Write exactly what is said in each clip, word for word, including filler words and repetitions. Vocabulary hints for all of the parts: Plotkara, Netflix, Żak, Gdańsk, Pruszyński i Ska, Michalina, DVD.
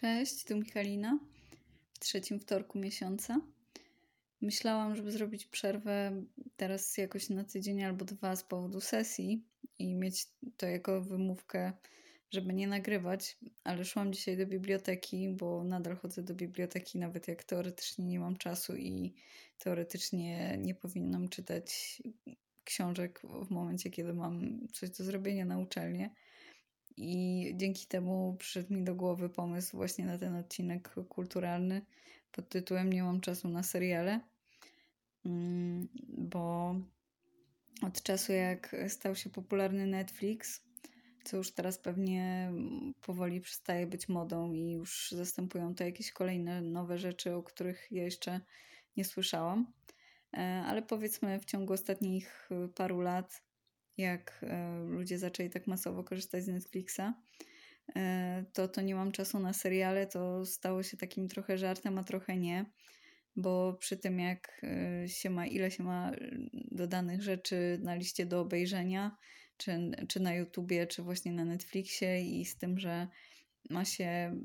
Cześć, tu Michalina w trzecim wtorku miesiąca. Myślałam, żeby zrobić przerwę teraz jakoś na tydzień albo dwa z powodu sesji i mieć to jako wymówkę, żeby nie nagrywać, ale szłam dzisiaj do biblioteki, bo nadal chodzę do biblioteki, nawet jak teoretycznie nie mam czasu i teoretycznie nie powinnam czytać książek w momencie, kiedy mam coś do zrobienia na uczelnię. I dzięki temu przyszedł mi do głowy pomysł właśnie na ten odcinek kulturalny pod tytułem Nie mam czasu na seriale, bo od czasu jak stał się popularny Netflix, co już teraz pewnie powoli przestaje być modą i już zastępują to jakieś kolejne nowe rzeczy, o których ja jeszcze nie słyszałam, ale powiedzmy w ciągu ostatnich paru lat, jak ludzie zaczęli tak masowo korzystać z Netflixa, to to nie mam czasu na seriale, to stało się takim trochę żartem, a trochę nie, bo przy tym jak się ma, ile się ma dodanych rzeczy na liście do obejrzenia, czy, czy na YouTubie, czy właśnie na Netflixie i z tym, że ma się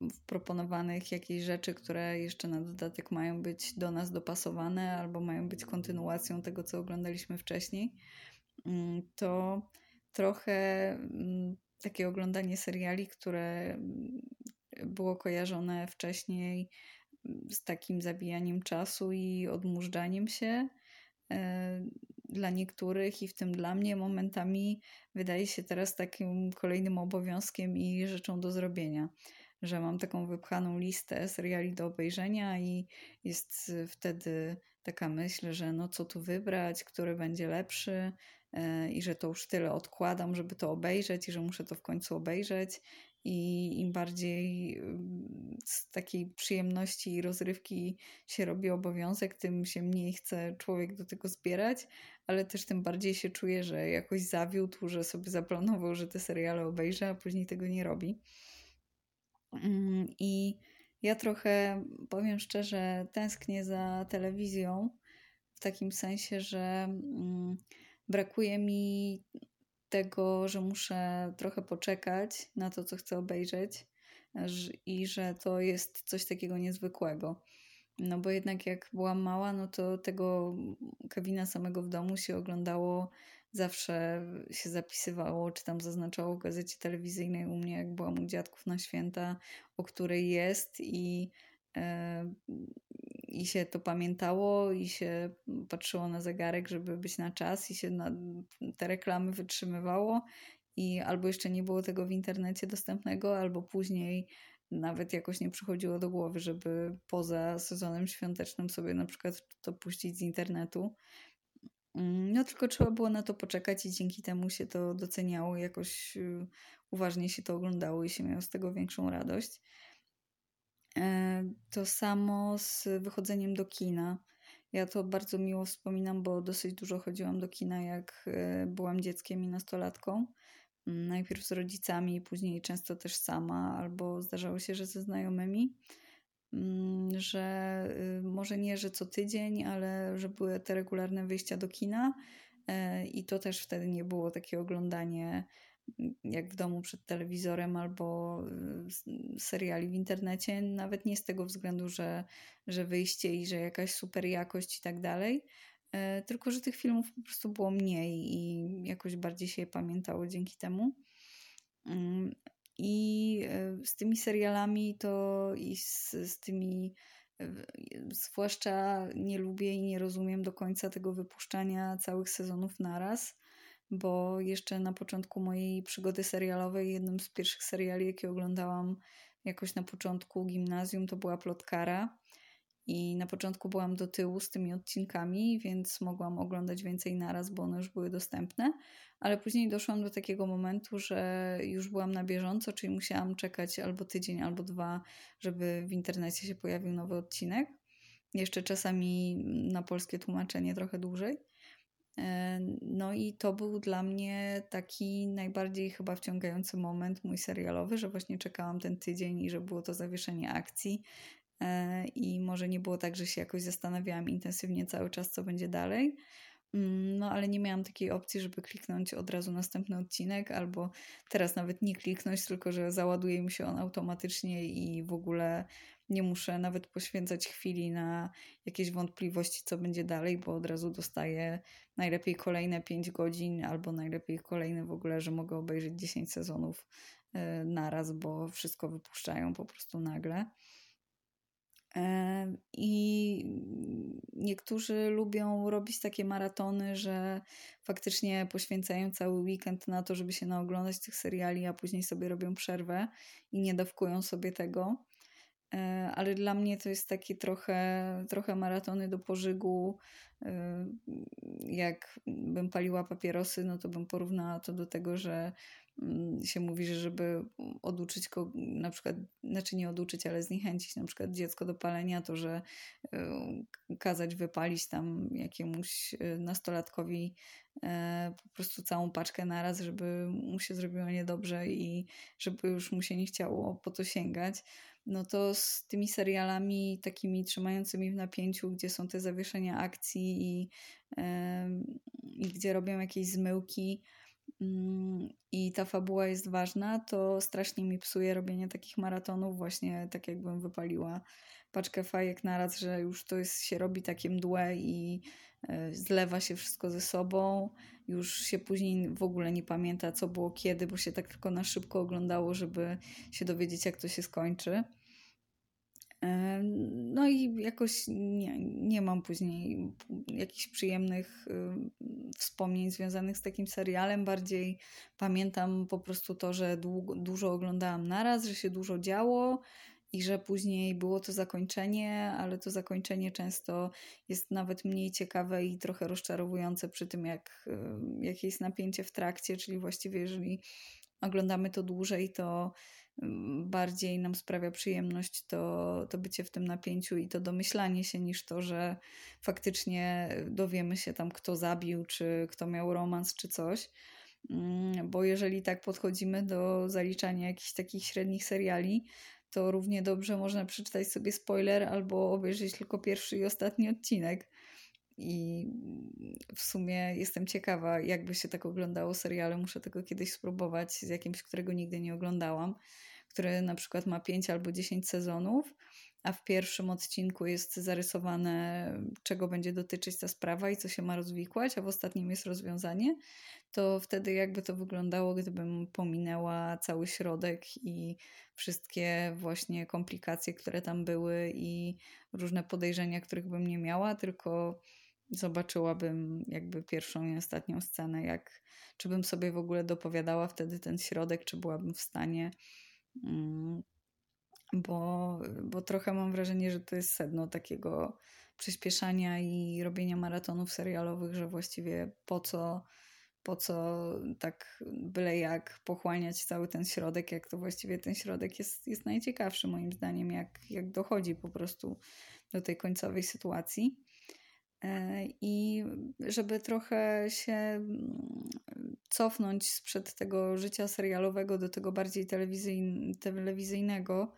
w proponowanych jakieś rzeczy, które jeszcze na dodatek mają być do nas dopasowane albo mają być kontynuacją tego, co oglądaliśmy wcześniej, to trochę takie oglądanie seriali, które było kojarzone wcześniej z takim zabijaniem czasu i odmurzaniem się, dla niektórych i w tym dla mnie momentami wydaje się teraz takim kolejnym obowiązkiem i rzeczą do zrobienia, że mam taką wypchaną listę seriali do obejrzenia i jest wtedy taka myśl, że no co tu wybrać, który będzie lepszy, i że to już tyle odkładam, żeby to obejrzeć i że muszę to w końcu obejrzeć i im bardziej z takiej przyjemności i rozrywki się robi obowiązek, tym się mniej chce człowiek do tego zbierać, ale też tym bardziej się czuje, że jakoś zawiódł, że sobie zaplanował, że te seriale obejrzy, a później tego nie robi. I ja trochę, powiem szczerze, tęsknię za telewizją w takim sensie, że brakuje mi tego, że muszę trochę poczekać na to, co chcę obejrzeć i że to jest coś takiego niezwykłego. No bo jednak jak byłam mała, no to tego Kevina samego w domu się oglądało, zawsze się zapisywało, czy tam zaznaczało w gazecie telewizyjnej u mnie, jak byłam u dziadków na święta, o której jest i... E, i się to pamiętało i się patrzyło na zegarek, żeby być na czas i się na te reklamy wytrzymywało i albo jeszcze nie było tego w internecie dostępnego, albo później nawet jakoś nie przychodziło do głowy, żeby poza sezonem świątecznym sobie na przykład to puścić z internetu. No tylko trzeba było na to poczekać i dzięki temu się to doceniało, jakoś uważnie się to oglądało i się miało z tego większą radość. To samo z wychodzeniem do kina. Ja to bardzo miło wspominam, bo dosyć dużo chodziłam do kina, jak byłam dzieckiem i nastolatką. Najpierw z rodzicami, później często też sama, albo zdarzało się, że ze znajomymi. Że może nie, że co tydzień, ale że były te regularne wyjścia do kina i to też wtedy nie było takie oglądanie jak w domu przed telewizorem albo seriali w internecie, nawet nie z tego względu, że, że wyjście i że jakaś super jakość i tak dalej, tylko że tych filmów po prostu było mniej i jakoś bardziej się je pamiętało dzięki temu. I z tymi serialami to i z, z tymi zwłaszcza nie lubię i nie rozumiem do końca tego wypuszczania całych sezonów naraz, bo jeszcze na początku mojej przygody serialowej jednym z pierwszych seriali, jakie oglądałam jakoś na początku gimnazjum, to była Plotkara i na początku byłam do tyłu z tymi odcinkami, więc mogłam oglądać więcej naraz, bo one już były dostępne, ale później doszłam do takiego momentu, że już byłam na bieżąco, czyli musiałam czekać albo tydzień, albo dwa, żeby w internecie się pojawił nowy odcinek, jeszcze czasami na polskie tłumaczenie trochę dłużej. No i to był dla mnie taki najbardziej chyba wciągający moment mój serialowy, że właśnie czekałam ten tydzień i że było to zawieszenie akcji i może nie było tak, że się jakoś zastanawiałam intensywnie cały czas, co będzie dalej, No ale nie miałam takiej opcji, żeby kliknąć od razu następny odcinek, albo teraz nawet nie kliknąć, tylko że załaduje mi się on automatycznie i w ogóle nie muszę nawet poświęcać chwili na jakieś wątpliwości, co będzie dalej, bo od razu dostaję najlepiej kolejne pięć godzin, albo najlepiej kolejne w ogóle, że mogę obejrzeć dziesięć sezonów naraz, bo wszystko wypuszczają po prostu nagle. I niektórzy lubią robić takie maratony, że faktycznie poświęcają cały weekend na to, żeby się naoglądać tych seriali, a później sobie robią przerwę i nie dawkują sobie tego. Ale dla mnie to jest taki trochę, trochę maratony do pożygu. Jak bym paliła papierosy, no to bym porównała to do tego, że się mówi, że żeby oduczyć go, na przykład, znaczy nie oduczyć, ale zniechęcić na przykład dziecko do palenia, to że kazać wypalić tam jakiemuś nastolatkowi po prostu całą paczkę naraz, żeby mu się zrobiło niedobrze i żeby już mu się nie chciało po to sięgać. No to z tymi serialami takimi trzymającymi w napięciu, gdzie są te zawieszenia akcji i, i gdzie robią jakieś zmyłki i ta fabuła jest ważna, to strasznie mi psuje robienie takich maratonów, właśnie tak jakbym wypaliła paczkę fajek naraz, że już to jest, się robi takie mdłe i zlewa się wszystko ze sobą, już się później w ogóle nie pamięta, co było kiedy, bo się tak tylko na szybko oglądało, żeby się dowiedzieć, jak to się skończy. No i jakoś nie, nie mam później jakichś przyjemnych wspomnień związanych z takim serialem. Bardziej pamiętam po prostu to, że długo, dużo oglądałam naraz, że się dużo działo i że później było to zakończenie, ale to zakończenie często jest nawet mniej ciekawe i trochę rozczarowujące przy tym, jak, jakie jest napięcie w trakcie, czyli właściwie jeżeli oglądamy to dłużej, to bardziej nam sprawia przyjemność to, to bycie w tym napięciu i to domyślanie się, niż to, że faktycznie dowiemy się tam, kto zabił, czy kto miał romans, czy coś. Bo jeżeli tak podchodzimy do zaliczania jakichś takich średnich seriali, to równie dobrze można przeczytać sobie spoiler albo obejrzeć tylko pierwszy i ostatni odcinek. I w sumie jestem ciekawa, jakby się tak oglądało seriale. Muszę tego kiedyś spróbować z jakimś, którego nigdy nie oglądałam, który na przykład ma pięć albo dziesięć sezonów, a w pierwszym odcinku jest zarysowane, czego będzie dotyczyć ta sprawa i co się ma rozwikłać, a w ostatnim jest rozwiązanie, to wtedy jakby to wyglądało, gdybym pominęła cały środek i wszystkie właśnie komplikacje, które tam były i różne podejrzenia, których bym nie miała, tylko zobaczyłabym jakby pierwszą i ostatnią scenę, jak, czy bym sobie w ogóle dopowiadała wtedy ten środek, czy byłabym w stanie, bo, bo trochę mam wrażenie, że to jest sedno takiego przyspieszania i robienia maratonów serialowych, że właściwie po co, po co tak byle jak pochłaniać cały ten środek, jak to właściwie ten środek jest, jest najciekawszy moim zdaniem, jak, jak dochodzi po prostu do tej końcowej sytuacji. I żeby trochę się cofnąć sprzed tego życia serialowego do tego bardziej telewizyjnego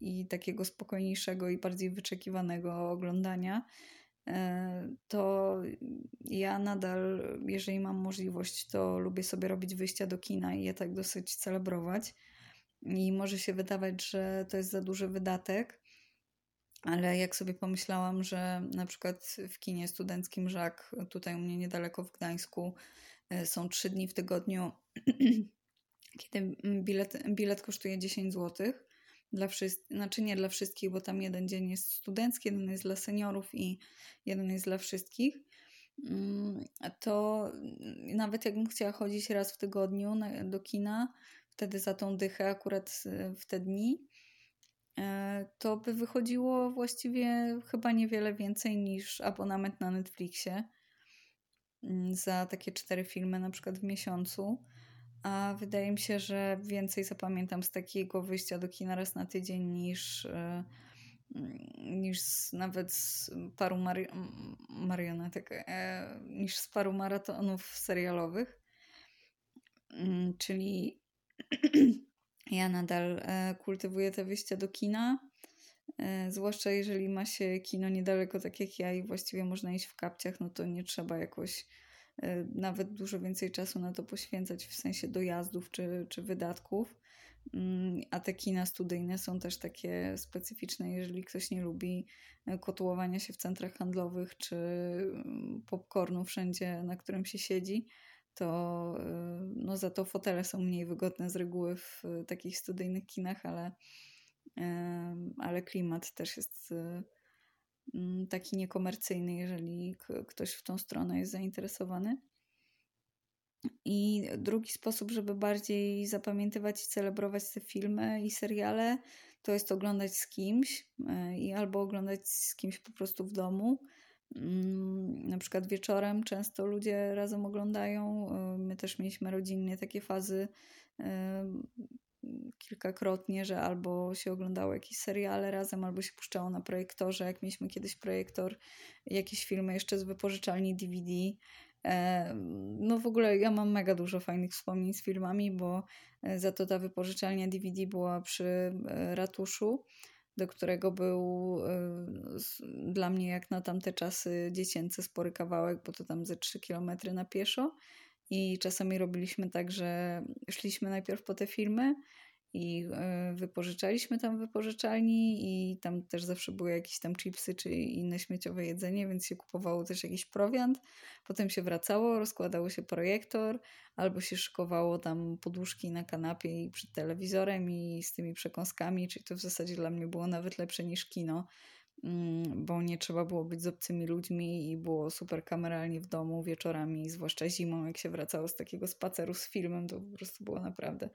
i takiego spokojniejszego i bardziej wyczekiwanego oglądania, to ja nadal, jeżeli mam możliwość, to lubię sobie robić wyjścia do kina i je tak dosyć celebrować. I może się wydawać, że to jest za duży wydatek, ale jak sobie pomyślałam, że na przykład w kinie studenckim Żak, tutaj u mnie niedaleko w Gdańsku, są trzy dni w tygodniu, kiedy bilet, bilet kosztuje dziesięć złotych. Dla wszystkich, znaczy nie dla wszystkich, bo tam jeden dzień jest studencki, jeden jest dla seniorów i jeden jest dla wszystkich. To nawet jakbym chciała chodzić raz w tygodniu do kina, wtedy za tą dychę akurat w te dni, to by wychodziło właściwie chyba niewiele więcej niż abonament na Netflixie za takie cztery filmy na przykład w miesiącu, a wydaje mi się, że więcej zapamiętam z takiego wyjścia do kina raz na tydzień niż, niż nawet z paru mari- marionetek, niż z paru maratonów serialowych, czyli ja nadal kultywuję te wyjścia do kina, Zwłaszcza jeżeli ma się kino niedaleko, tak jak ja, i właściwie można iść w kapciach, no to nie trzeba jakoś nawet dużo więcej czasu na to poświęcać w sensie dojazdów czy, czy wydatków. A te kina studyjne są też takie specyficzne, jeżeli ktoś nie lubi kotłowania się w centrach handlowych czy popcornu wszędzie, na którym się siedzi, to no za to fotele są mniej wygodne z reguły w takich studyjnych kinach, ale, ale klimat też jest taki niekomercyjny, jeżeli ktoś w tą stronę jest zainteresowany. I drugi sposób, żeby bardziej zapamiętywać i celebrować te filmy i seriale, to jest oglądać z kimś i albo oglądać z kimś po prostu w domu. Na przykład wieczorem często ludzie razem oglądają. My też mieliśmy rodzinnie takie fazy kilkakrotnie, że albo się oglądało jakieś seriale razem, albo się puszczało na projektorze, jak mieliśmy kiedyś projektor, jakieś filmy jeszcze z wypożyczalni D V D. No w ogóle ja mam mega dużo fajnych wspomnień z filmami, bo za to ta wypożyczalnia D V D była przy ratuszu, do którego był dla mnie jak na tamte czasy dziecięcy spory kawałek, bo to tam ze trzy kilometry na pieszo. I czasami robiliśmy tak, że szliśmy najpierw po te filmy i wypożyczaliśmy tam w wypożyczalni i tam też zawsze były jakieś tam chipsy czy inne śmieciowe jedzenie, więc się kupowało też jakiś prowiant. Potem się wracało, rozkładało się projektor albo się szykowało tam poduszki na kanapie i przed telewizorem i z tymi przekąskami, czyli to w zasadzie dla mnie było nawet lepsze niż kino, bo nie trzeba było być z obcymi ludźmi i było super kameralnie w domu wieczorami, zwłaszcza zimą, jak się wracało z takiego spaceru z filmem, to po prostu było naprawdę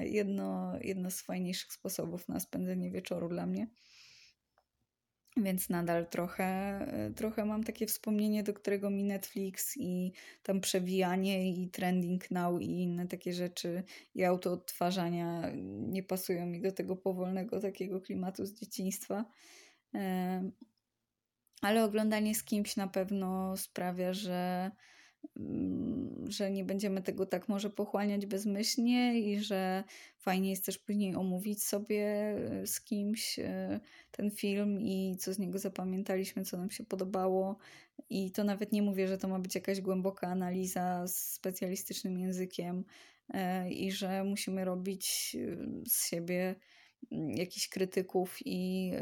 jedno, jedno z fajniejszych sposobów na spędzenie wieczoru dla mnie. Więc nadal trochę, trochę mam takie wspomnienie, do którego mi Netflix i tam przewijanie i trending now i inne takie rzeczy i autoodtwarzania nie pasują mi do tego powolnego takiego klimatu z dzieciństwa. Ale oglądanie z kimś na pewno sprawia, że, że nie będziemy tego tak może pochłaniać bezmyślnie i że fajnie jest też później omówić sobie z kimś ten film i co z niego zapamiętaliśmy, co nam się podobało. I to nawet nie mówię, że to ma być jakaś głęboka analiza z specjalistycznym językiem i że musimy robić z siebie jakichś krytyków i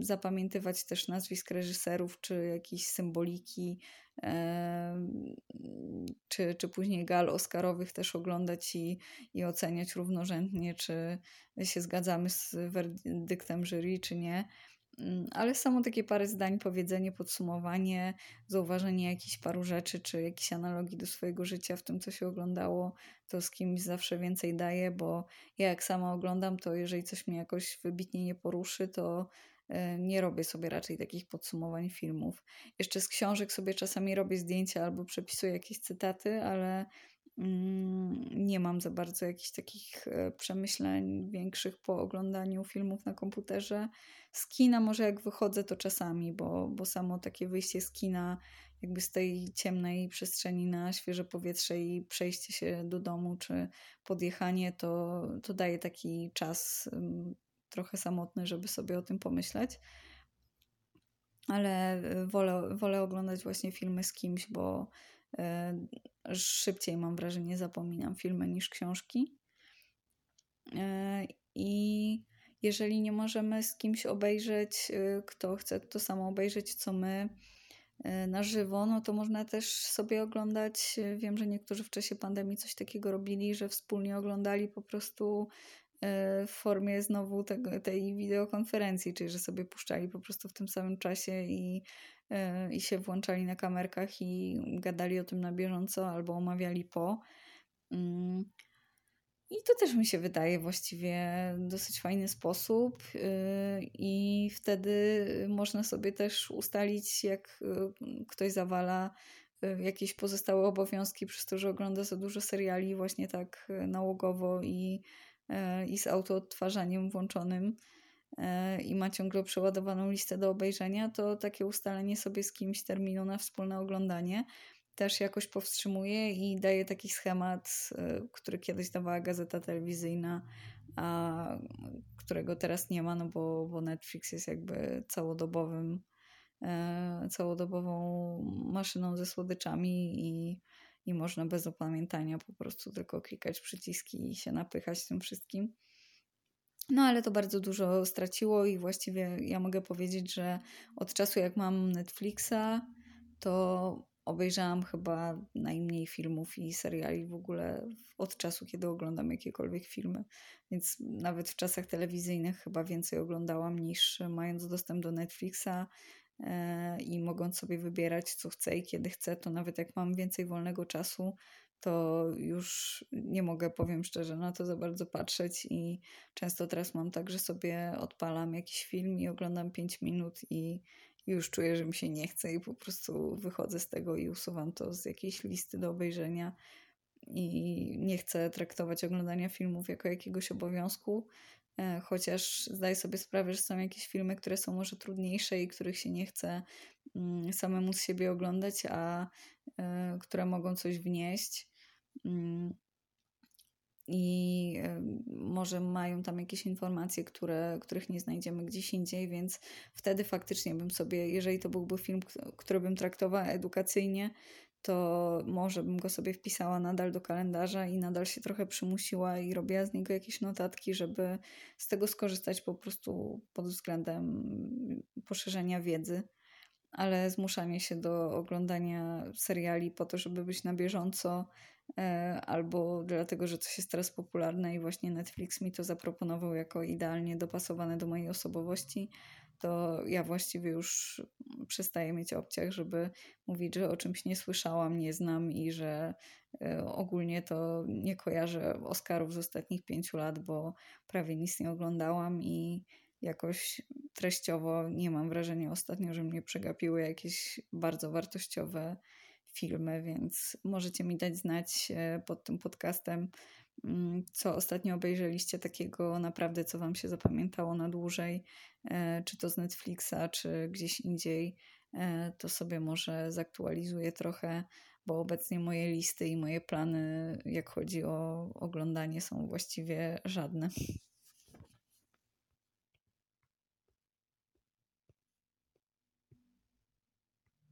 y, zapamiętywać też nazwisk reżyserów, czy jakieś symboliki, y, czy, czy później gal oscarowych też oglądać i, i oceniać równorzędnie, czy się zgadzamy z werdyktem jury, czy nie. Y, ale samo takie parę zdań, powiedzenie, podsumowanie, zauważenie jakichś paru rzeczy, czy jakichś analogii do swojego życia w tym, co się oglądało, to z kimś zawsze więcej daje, bo ja jak sama oglądam, to jeżeli coś mnie jakoś wybitnie nie poruszy, to nie robię sobie raczej takich podsumowań filmów. Jeszcze z książek sobie czasami robię zdjęcia albo przepisuję jakieś cytaty, ale mm, nie mam za bardzo jakichś takich przemyśleń większych po oglądaniu filmów na komputerze. Z kina może jak wychodzę, to czasami, bo, bo samo takie wyjście z kina jakby z tej ciemnej przestrzeni na świeże powietrze i przejście się do domu czy podjechanie, to, to daje taki czas trochę samotny, żeby sobie o tym pomyśleć. Ale wolę, wolę oglądać właśnie filmy z kimś, bo y, szybciej mam wrażenie, zapominam filmy niż książki. Y, I jeżeli nie możemy z kimś obejrzeć, y, kto chce to samo obejrzeć, co my, na żywo, no to można też sobie oglądać. Wiem, że niektórzy w czasie pandemii coś takiego robili, że wspólnie oglądali po prostu w formie znowu tego, tej wideokonferencji, czyli że sobie puszczali po prostu w tym samym czasie i, i się włączali na kamerkach i gadali o tym na bieżąco albo omawiali po. I to też mi się wydaje właściwie dosyć fajny sposób i wtedy można sobie też ustalić, jak ktoś zawala jakieś pozostałe obowiązki przez to, że ogląda za dużo seriali właśnie tak nałogowo i, i z autoodtwarzaniem włączonym i ma ciągle przeładowaną listę do obejrzenia, to takie ustalenie sobie z kimś terminu na wspólne oglądanie też jakoś powstrzymuje i daje taki schemat, który kiedyś dawała gazeta telewizyjna, a którego teraz nie ma, no bo, bo Netflix jest jakby całodobowym, e, całodobową maszyną ze słodyczami i, i można bez opamiętania po prostu tylko klikać przyciski i się napychać tym wszystkim. No ale to bardzo dużo straciło i właściwie ja mogę powiedzieć, że od czasu jak mam Netflixa, to obejrzałam chyba najmniej filmów i seriali w ogóle od czasu, kiedy oglądam jakiekolwiek filmy. Więc nawet w czasach telewizyjnych chyba więcej oglądałam niż mając dostęp do Netflixa i mogąc sobie wybierać co chcę i kiedy chcę, to nawet jak mam więcej wolnego czasu, to już nie mogę, powiem szczerze, na to za bardzo patrzeć i często teraz mam tak, że sobie odpalam jakiś film i oglądam pięć minut i już czuję, że mi się nie chce i po prostu wychodzę z tego i usuwam to z jakiejś listy do obejrzenia i nie chcę traktować oglądania filmów jako jakiegoś obowiązku, chociaż zdaję sobie sprawę, że są jakieś filmy, które są może trudniejsze i których się nie chce samemu z siebie oglądać, a które mogą coś wnieść. I może mają tam jakieś informacje, które, których nie znajdziemy gdzieś indziej, więc wtedy faktycznie bym sobie, jeżeli to byłby film, który bym traktowała edukacyjnie, to może bym go sobie wpisała nadal do kalendarza i nadal się trochę przymusiła i robiła z niego jakieś notatki, żeby z tego skorzystać po prostu pod względem poszerzenia wiedzy. Ale zmuszanie się do oglądania seriali po to, żeby być na bieżąco, albo dlatego, że coś jest teraz popularne i właśnie Netflix mi to zaproponował jako idealnie dopasowane do mojej osobowości, to ja właściwie już przestaję mieć obciach, żeby mówić, że o czymś nie słyszałam, nie znam i że ogólnie to nie kojarzę Oscarów z ostatnich pięciu lat, bo prawie nic nie oglądałam i jakoś treściowo nie mam wrażenia ostatnio, że mnie przegapiły jakieś bardzo wartościowe filmy, więc możecie mi dać znać pod tym podcastem, co ostatnio obejrzeliście takiego naprawdę, co wam się zapamiętało na dłużej, czy to z Netflixa, czy gdzieś indziej, to sobie może zaktualizuję trochę, bo obecnie moje listy i moje plany, jak chodzi o oglądanie, są właściwie żadne.